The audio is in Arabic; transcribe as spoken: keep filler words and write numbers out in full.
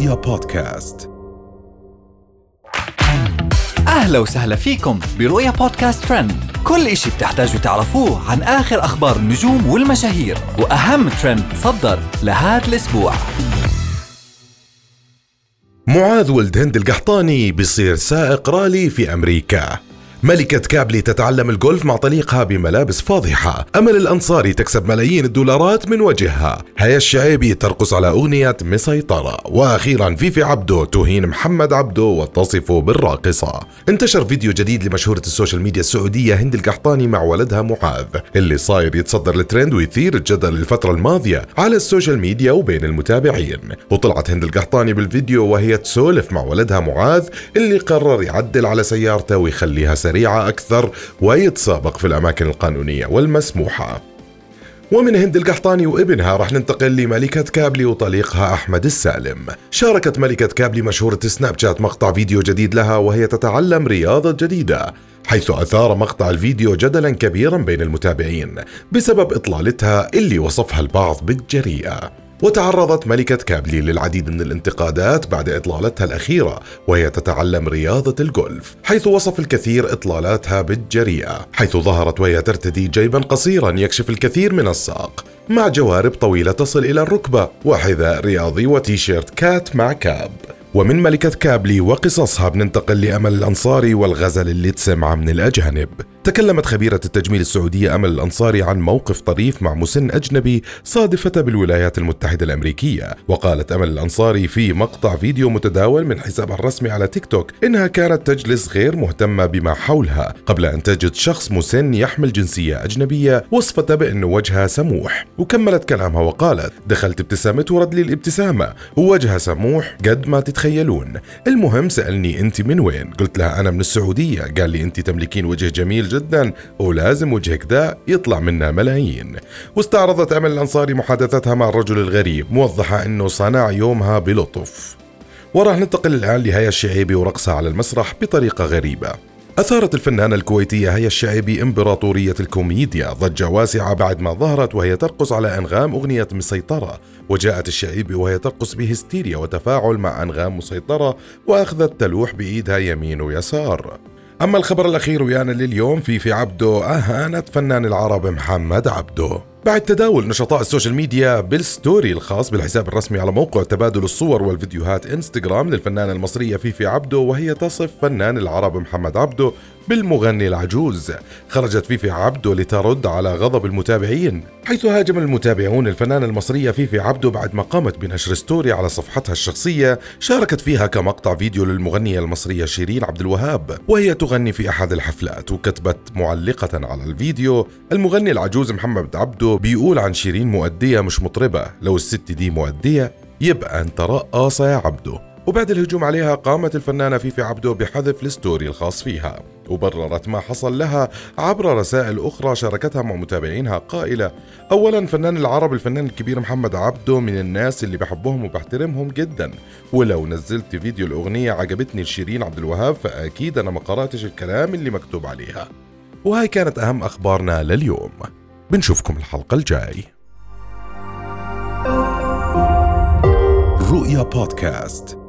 رؤيا بودكاست. أهلا وسهلا فيكم برؤيا بودكاست ترند، كل إشي بتحتاجوا تعرفوه عن آخر أخبار النجوم والمشاهير وأهم ترند صدر لهذا الأسبوع. معاذ ولد هند القحطاني بصير سائق رالي في أمريكا. ملكة كابلي تتعلم الجولف مع طليقها بملابس فاضحة. أمل الأنصاري تكسب ملايين الدولارات من وجهها. هيا الشعيبي ترقص على أغنية مسيطرة. وأخيرا فيفي عبده تهين محمد عبده وتصفه بالراقصة. انتشر فيديو جديد لمشهورة السوشيال ميديا السعودية هند القحطاني مع ولدها معاذ، اللي صاير يتصدر الترند ويثير الجدل الفترة الماضية على السوشيال ميديا وبين المتابعين. وطلعت هند القحطاني بالفيديو وهي تسولف مع ولدها معاذ، اللي قرر يعدل على سيارته ويخليها سيارة سريعة أكثر ويتسابق في الأماكن القانونية والمسموحة. ومن هند القحطاني وابنها رح ننتقل لملكة كابلي وطليقها أحمد السالم. شاركت ملكة كابلي مشهورة سناب شات مقطع فيديو جديد لها وهي تتعلم رياضة جديدة، حيث أثار مقطع الفيديو جدلا كبيرا بين المتابعين بسبب إطلالتها اللي وصفها البعض بالجريئة. وتعرضت ملكة كابلي للعديد من الانتقادات بعد إطلالتها الأخيرة وهي تتعلم رياضة الجولف، حيث وصف الكثير إطلالاتها بالجريئة، حيث ظهرت وهي ترتدي جيبا قصيرا يكشف الكثير من الساق مع جوارب طويلة تصل إلى الركبة وحذاء رياضي وتيشيرت كات مع كاب. ومن ملكة كابلي وقصصها بننتقل لأمل الأنصاري والغزل اللي تسمع من الأجانب. تكلمت خبيرة التجميل السعودية أمل الأنصاري عن موقف طريف مع مسن أجنبي صادفته بالولايات المتحدة الأمريكية. وقالت أمل الأنصاري في مقطع فيديو متداول من حسابها الرسمي على تيك توك إنها كانت تجلس غير مهتمة بما حولها قبل أن تجد شخص مسن يحمل جنسية أجنبية وصفته بأن وجهها سموح. وكملت كلامها وقالت: دخلت ابتسامته ورد لي الابتسامة ووجهها سموح قد ما تتخيلون. المهم سألني أنت من وين؟ قلت لها أنا من السعودية. قال لي أنت تملكين وجه جميل جدا ولازم وجهك ده يطلع منه ملايين. واستعرضت أمل الأنصاري محادثتها مع الرجل الغريب موضحة أنه صنع يومها بلطف. وراح ننتقل الآن لهيا الشعيبي ورقصها على المسرح بطريقة غريبة. أثارت الفنانة الكويتية هيا الشعيبي إمبراطورية الكوميديا ضجة واسعة بعد ما ظهرت وهي ترقص على أنغام أغنية مسيطرة. وجاءت الشعيبي وهي ترقص بهستيريا وتفاعل مع أنغام مسيطرة وأخذت تلوح بإيدها يمين ويسار. أما الخبر الأخير ويانا لليوم، فيفي عبده أهانت فنان العرب محمد عبده بعد تداول نشطاء السوشيال ميديا بالستوري الخاص بالحساب الرسمي على موقع تبادل الصور والفيديوهات انستغرام للفنانة المصرية فيفي عبده وهي تصف فنان العرب محمد عبده بالمغني العجوز. خرجت فيفي عبده لترد على غضب المتابعين، حيث هاجم المتابعون الفنانة المصرية فيفي عبده بعد ما قامت بنشر ستوري على صفحتها الشخصية شاركت فيها كمقطع فيديو للمغنية المصرية شيرين عبدالوهاب وهي تغني في أحد الحفلات. وكتبت معلقة على الفيديو: المغني العجوز محمد عبده بيقول عن شيرين مؤدية مش مطربة، لو الست دي مؤدية يبقى انت رقاصة يا عبده. وبعد الهجوم عليها قامت الفنانة فيفي عبده بحذف الستوري الخاص فيها، وبررت ما حصل لها عبر رسائل أخرى شاركتها مع متابعينها قائلة: أولا فنان العرب الفنان الكبير محمد عبده من الناس اللي بحبهم وبحترمهم جدا، ولو نزلت فيديو الأغنية عجبتني لشيرين عبدالوهاب فأكيد أنا ما قرأتش الكلام اللي مكتوب عليها. وهاي كانت أهم أخبارنا لليوم، بنشوفكم الحلقة الجاي. رؤيا بودكاست.